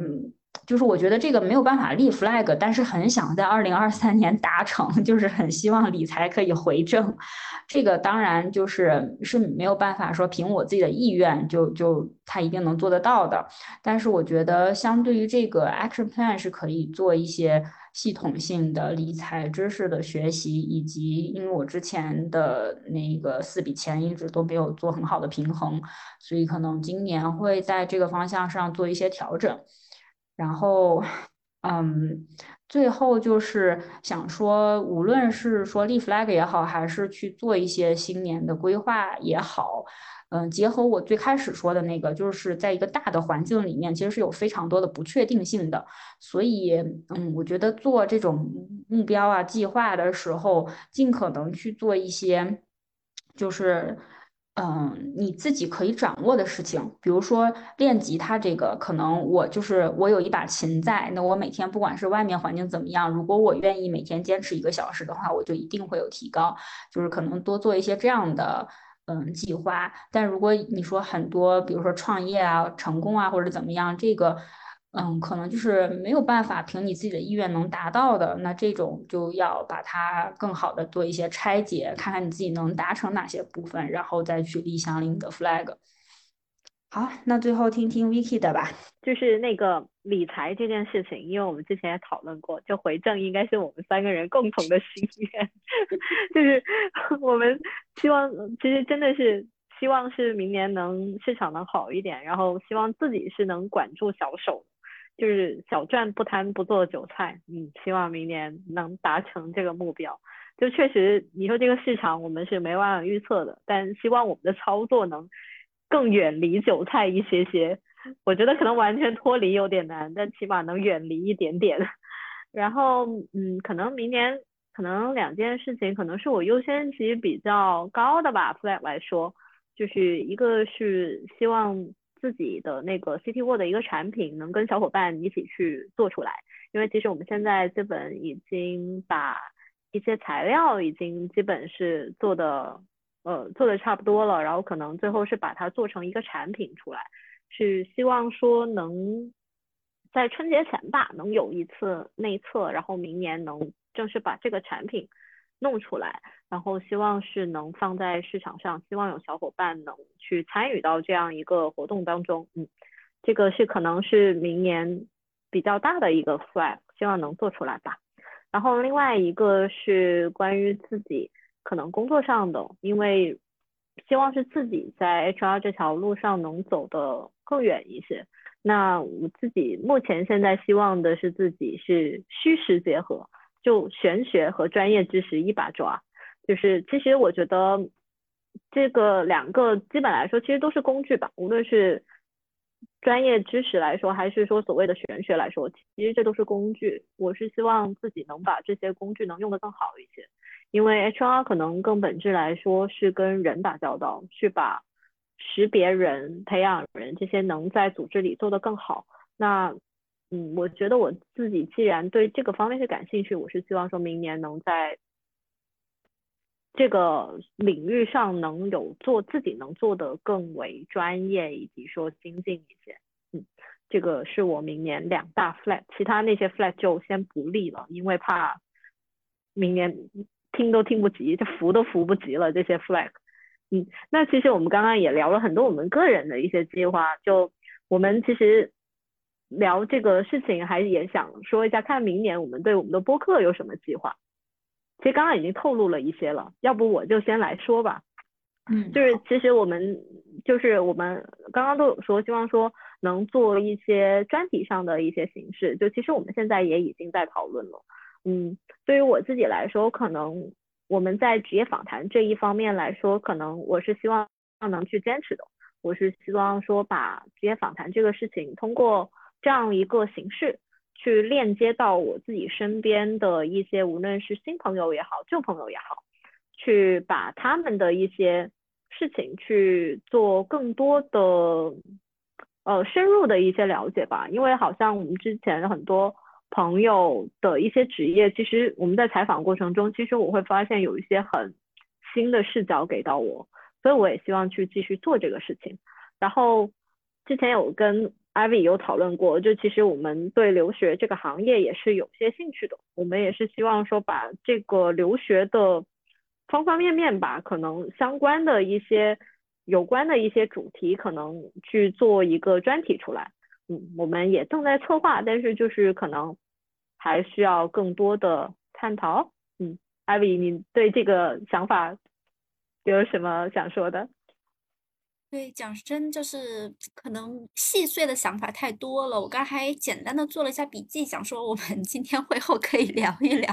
就是我觉得这个没有办法立 flag， 但是很想在二零二三年达成，就是很希望理财可以回正。这个当然就是是没有办法说凭我自己的意愿就就他一定能做得到的，但是我觉得相对于这个 action plan 是可以做一些系统性的理财知识的学习，以及因为我之前的那个四笔钱一直都没有做很好的平衡，所以可能今年会在这个方向上做一些调整。然后嗯，最后就是想说，无论是说立 flag 也好，还是去做一些新年的规划也好，嗯，结合我最开始说的那个，就是在一个大的环境里面，其实是有非常多的不确定性的，所以嗯，我觉得做这种目标啊、计划的时候，尽可能去做一些就是嗯，你自己可以掌握的事情，比如说练吉他这个，可能我就是我有一把琴在，那我每天不管是外面环境怎么样，如果我愿意每天坚持一个小时的话，我就一定会有提高，就是可能多做一些这样的嗯计划。但如果你说很多，比如说创业啊、成功啊或者怎么样，这个嗯可能就是没有办法凭你自己的意愿能达到的，那这种就要把它更好的做一些拆解，看看你自己能达成哪些部分，然后再去立相应的 flag。 好，那最后听听 Vicky 的吧，就是那个理财这件事情，因为我们之前也讨论过，就回正应该是我们三个人共同的心愿就是我们希望其实真的是希望是明年能市场能好一点，然后希望自己是能管住小手，就是小赚不贪不做韭菜，嗯，希望明年能达成这个目标。就确实你说这个市场我们是没办法预测的，但希望我们的操作能更远离韭菜一些些，我觉得可能完全脱离有点难，但起码能远离一点点。然后嗯，可能明年可能两件事情可能是我优先级比较高的吧 flag 来说，就是一个是希望自己的那个 CityWord 的一个产品能跟小伙伴一起去做出来，因为其实我们现在基本已经把一些材料已经基本是做的呃做的差不多了，然后可能最后是把它做成一个产品出来，是希望说能在春节前吧能有一次内测，然后明年能正式把这个产品弄出来，然后希望是能放在市场上，希望有小伙伴能去参与到这样一个活动当中。嗯，这个是可能是明年比较大的一个 flag， 希望能做出来吧。然后另外一个是关于自己可能工作上的，因为希望是自己在 H R 这条路上能走得更远一些。那我自己目前现在希望的是自己是虚实结合，就玄学和专业知识一把抓，就是其实我觉得这个两个基本来说其实都是工具吧，无论是专业知识来说还是说所谓的玄学来说，其实这都是工具，我是希望自己能把这些工具能用得更好一些，因为 H R 可能更本质来说是跟人打交道，去把识别人、培养人这些能在组织里做得更好。那嗯，我觉得我自己既然对这个方面是感兴趣，我是希望说明年能在这个领域上能有做自己能做的更为专业以及说精进一些。嗯，这个是我明年两大 flag， 其他那些 flag 就先不立了，因为怕明年听都听不及，就扶都扶不及了这些 flag。嗯，那其实我们刚刚也聊了很多我们个人的一些计划，就我们其实聊这个事情还也想说一下，看明年我们对我们的播客有什么计划。其实刚刚已经透露了一些了，要不我就先来说吧。嗯，就是其实我们就是我们刚刚都有说，希望说能做一些专题上的一些形式，就其实我们现在也已经在讨论了。嗯，对于我自己来说，可能我们在职业访谈这一方面来说，可能我是希望能去坚持的，我是希望说把职业访谈这个事情通过这样一个形式去链接到我自己身边的一些无论是新朋友也好旧朋友也好，去把他们的一些事情去做更多的呃深入的一些了解吧。因为好像我们之前很多朋友的一些职业，其实我们在采访过程中，其实我会发现有一些很新的视角给到我，所以我也希望去继续做这个事情。然后之前有跟Ivy 有讨论过，就其实我们对留学这个行业也是有些兴趣的，我们也是希望说把这个留学的方方面面吧，可能相关的一些有关的一些主题可能去做一个专题出来。嗯，我们也正在策划，但是就是可能还需要更多的探讨。嗯 Ivy 你对这个想法有什么想说的？对，讲真就是可能细碎的想法太多了，我刚才简单的做了一下笔记，想说我们今天会后可以聊一聊，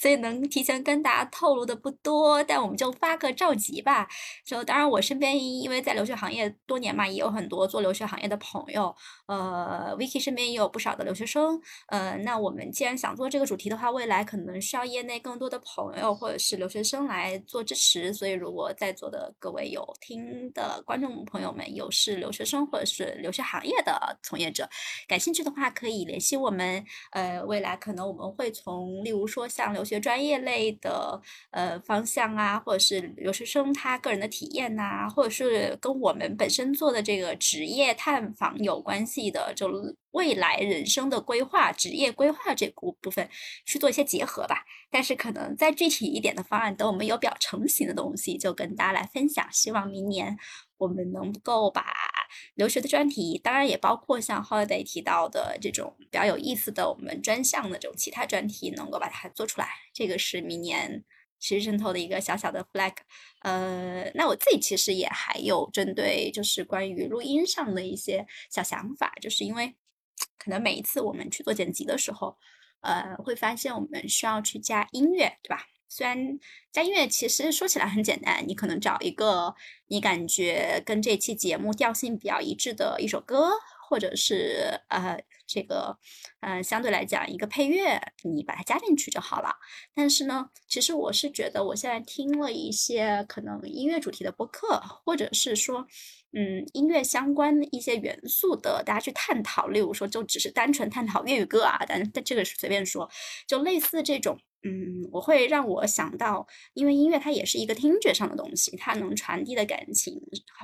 所以能提前跟大家透露的不多，但我们就发个召集吧。就当然我身边因为在留学行业多年嘛，也有很多做留学行业的朋友，呃 Vicky 身边也有不少的留学生，呃，那我们既然想做这个主题的话，未来可能需要业内更多的朋友或者是留学生来做支持，所以如果在座的各位有听的观众朋友们有是留学生或者是留学行业的从业者感兴趣的话，可以联系我们，呃，未来可能我们会从例如说像留学专业类的呃方向啊，或者是留学生他个人的体验啊，或者是跟我们本身做的这个职业探访有关系的，就未来人生的规划职业规划这部分去做一些结合吧。但是可能再具体一点的方案，等我们有比较成型的东西就跟大家来分享，希望明年我们能够把留学的专题，当然也包括像 Holiday 提到的这种比较有意思的我们专项的这种其他专题能够把它做出来，这个是明年其实渗透的一个小小的 flag。 呃，那我自己其实也还有针对就是关于录音上的一些小想法，就是因为可能每一次我们去做剪辑的时候，呃，会发现我们需要去加音乐，对吧？虽然加音乐其实说起来很简单，你可能找一个你感觉跟这期节目调性比较一致的一首歌，或者是呃这个呃相对来讲一个配乐，你把它加进去就好了。但是呢，其实我是觉得我现在听了一些可能音乐主题的播客，或者是说嗯音乐相关的一些元素的大家去探讨，例如说就只是单纯探讨粤语歌啊，但但这个是随便说，就类似这种。嗯，我会让我想到，因为音乐它也是一个听觉上的东西，它能传递的感情，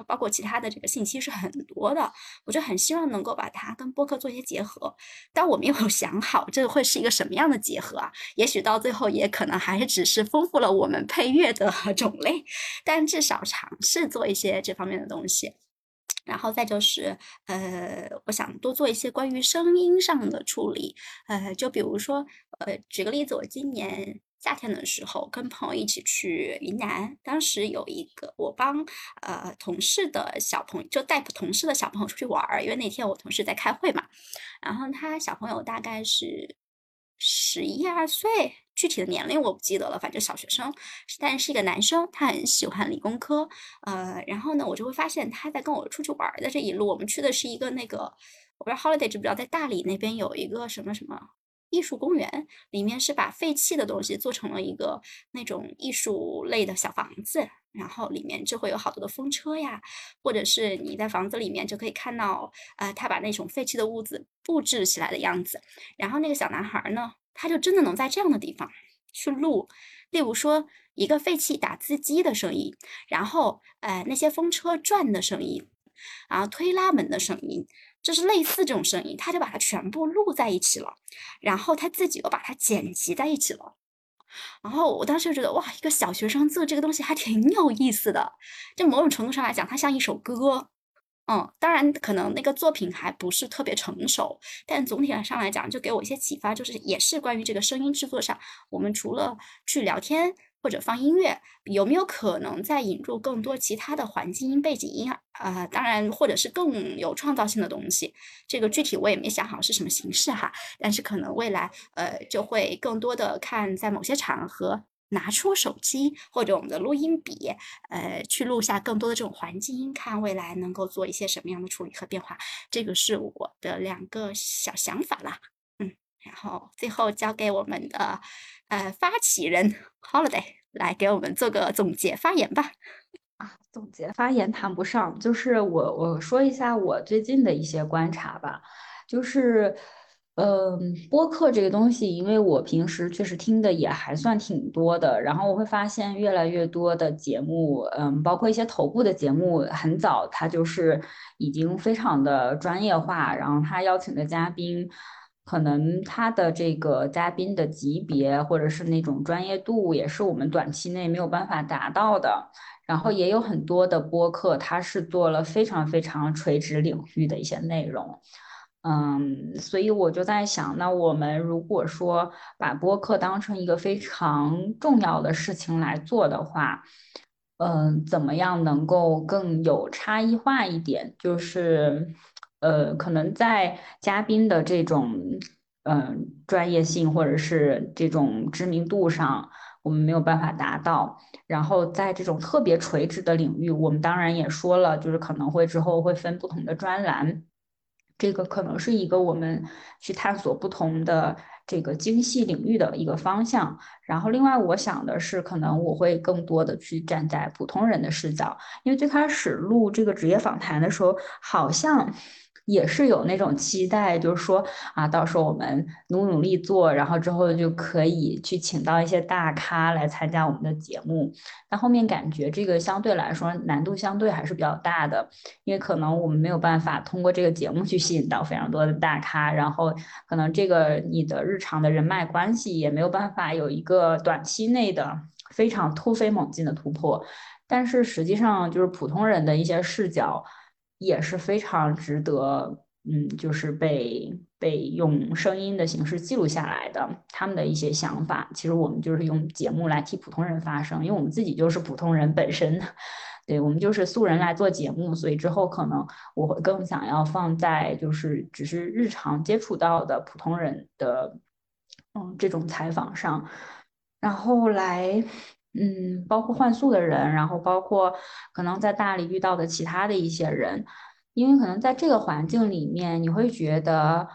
包括其他的这个信息是很多的，我就很希望能够把它跟播客做一些结合。但我没有想好这会是一个什么样的结合啊，也许到最后也可能还只是丰富了我们配乐的种类，但至少尝试做一些这方面的东西。然后再就是呃，我想多做一些关于声音上的处理，呃，就比如说呃，举个例子，我今年夏天的时候跟朋友一起去云南，当时有一个我帮呃同事的小朋友，就带同事的小朋友出去玩，因为那天我同事在开会嘛，然后他小朋友大概是十一二岁，具体的年龄我不记得了，反正小学生，但是一个男生，他很喜欢理工科，呃，然后呢，我就会发现他在跟我出去玩的这一路，我们去的是一个那个，我不知道 Holiday 知不知道，在大理那边有一个什么什么艺术公园，里面是把废弃的东西做成了一个那种艺术类的小房子，然后里面就会有好多的风车呀，或者是你在房子里面就可以看到，呃，他把那种废弃的屋子布置起来的样子。然后那个小男孩呢，他就真的能在这样的地方去录，例如说一个废弃打字机的声音，然后呃那些风车转的声音，然后推拉门的声音，就是类似这种声音，他就把它全部录在一起了，然后他自己又把它剪辑在一起了。然后我当时就觉得哇，一个小学生做这个东西还挺有意思的，就某种程度上来讲它像一首歌。嗯，当然可能那个作品还不是特别成熟，但总体上来讲就给我一些启发，就是也是关于这个声音制作上，我们除了去聊天或者放音乐，有没有可能再引入更多其他的环境音、背景音啊、呃？当然，或者是更有创造性的东西。这个具体我也没想好是什么形式哈，但是可能未来呃就会更多的看在某些场合。拿出手机或者我们的录音笔，呃，去录下更多的这种环境音，看未来能够做一些什么样的处理和变化。这个是我的两个小想法啦，嗯，然后最后交给我们的呃发起人 Holiday 来给我们做个总结发言吧。啊，总结发言谈不上，就是我我说一下我最近的一些观察吧，就是。嗯，播客这个东西，因为我平时确实听的也还算挺多的，然后我会发现越来越多的节目，嗯，包括一些头部的节目，很早它就是已经非常的专业化，然后他邀请的嘉宾，可能他的这个嘉宾的级别或者是那种专业度，也是我们短期内没有办法达到的。然后也有很多的播客，它是做了非常非常垂直领域的一些内容。嗯，所以我就在想，那我们如果说把播客当成一个非常重要的事情来做的话，嗯、呃，怎么样能够更有差异化一点？就是，呃，可能在嘉宾的这种，嗯、呃，专业性或者是这种知名度上，我们没有办法达到。然后在这种特别垂直的领域，我们当然也说了，就是可能会之后会分不同的专栏。这个可能是一个我们去探索不同的这个精细领域的一个方向。然后另外我想的是，可能我会更多的去站在普通人的视角，因为最开始录这个职业访谈的时候，好像也是有那种期待，就是说啊，到时候我们努努力做，然后之后就可以去请到一些大咖来参加我们的节目。但后面感觉这个相对来说难度相对还是比较大的，因为可能我们没有办法通过这个节目去吸引到非常多的大咖，然后可能这个你的日常的人脉关系也没有办法有一个短期内的非常突飞猛进的突破。但是实际上就是普通人的一些视角也是非常值得，嗯，就是被被用声音的形式记录下来的，他们的一些想法，其实我们就是用节目来替普通人发声，因为我们自己就是普通人本身，对，我们就是素人来做节目，所以之后可能我会更想要放在就是只是日常接触到的普通人的，嗯，这种采访上，然后来。嗯，包括换宿的人，然后包括可能在大理遇到的其他的一些人，因为可能在这个环境里面，你会觉得，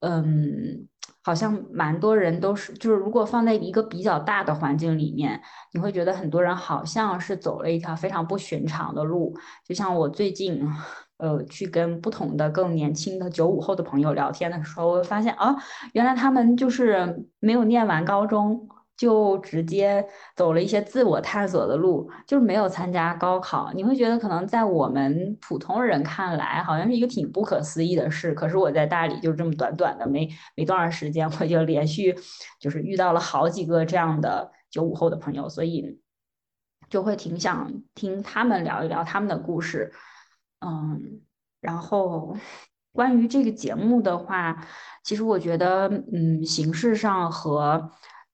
嗯，好像蛮多人都是，就是如果放在一个比较大的环境里面，你会觉得很多人好像是走了一条非常不寻常的路。就像我最近，呃，去跟不同的更年轻的九五后的朋友聊天的时候，我发现啊，原来他们就是没有念完高中。就直接走了一些自我探索的路，就是没有参加高考。你会觉得可能在我们普通人看来，好像是一个挺不可思议的事。可是我在大理就这么短短的没没多长时间，我就连续就是遇到了好几个这样的九五后的朋友，所以就会挺想听他们聊一聊他们的故事。嗯，然后。关于这个节目的话，其实我觉得，嗯，形式上和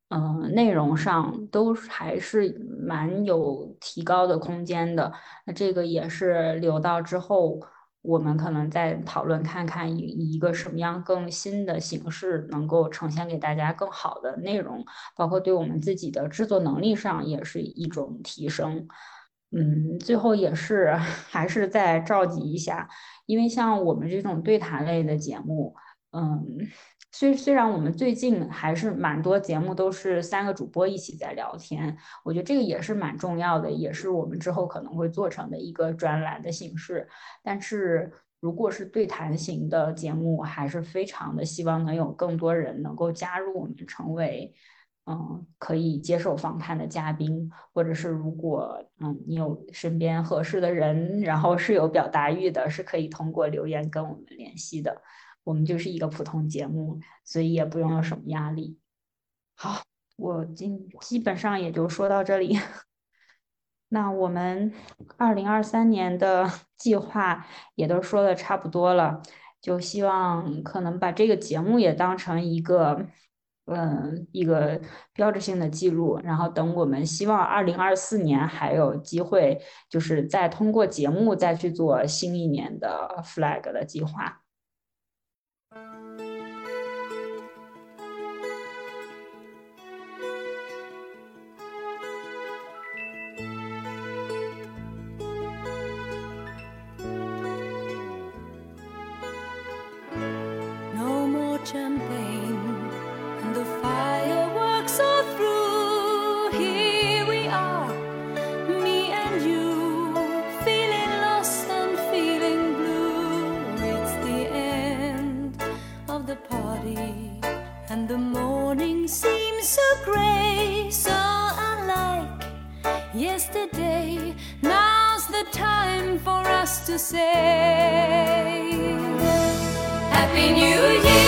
嗯、呃，内容上都还是蛮有提高的空间的。那这个也是留到之后，我们可能再讨论看看以一个什么样更新的形式能够呈现给大家更好的内容，包括对我们自己的制作能力上也是一种提升。嗯，最后也是还是再召集一下，因为像我们这种对谈类的节目，嗯。虽虽然我们最近还是蛮多节目都是三个主播一起在聊天，我觉得这个也是蛮重要的，也是我们之后可能会做成的一个专栏的形式。但是如果是对谈型的节目，还是非常的希望能有更多人能够加入我们，成为嗯可以接受访谈的嘉宾，或者是如果嗯你有身边合适的人，然后是有表达欲的，是可以通过留言跟我们联系的。我们就是一个普通节目，所以也不用有什么压力。好，我今基本上也就说到这里。那我们二零二三年的计划也都说的差不多了，就希望可能把这个节目也当成一个，嗯，一个标志性的记录。然后等我们希望二零二四年还有机会，就是再通过节目再去做新一年的 flag 的计划。Champagne and the fireworks are through. Here we are, me and you, feeling lost and feeling blue. It's the end of the party and the morning seems so grey, so unlike yesterday. Now's the time for us to say Happy New Year.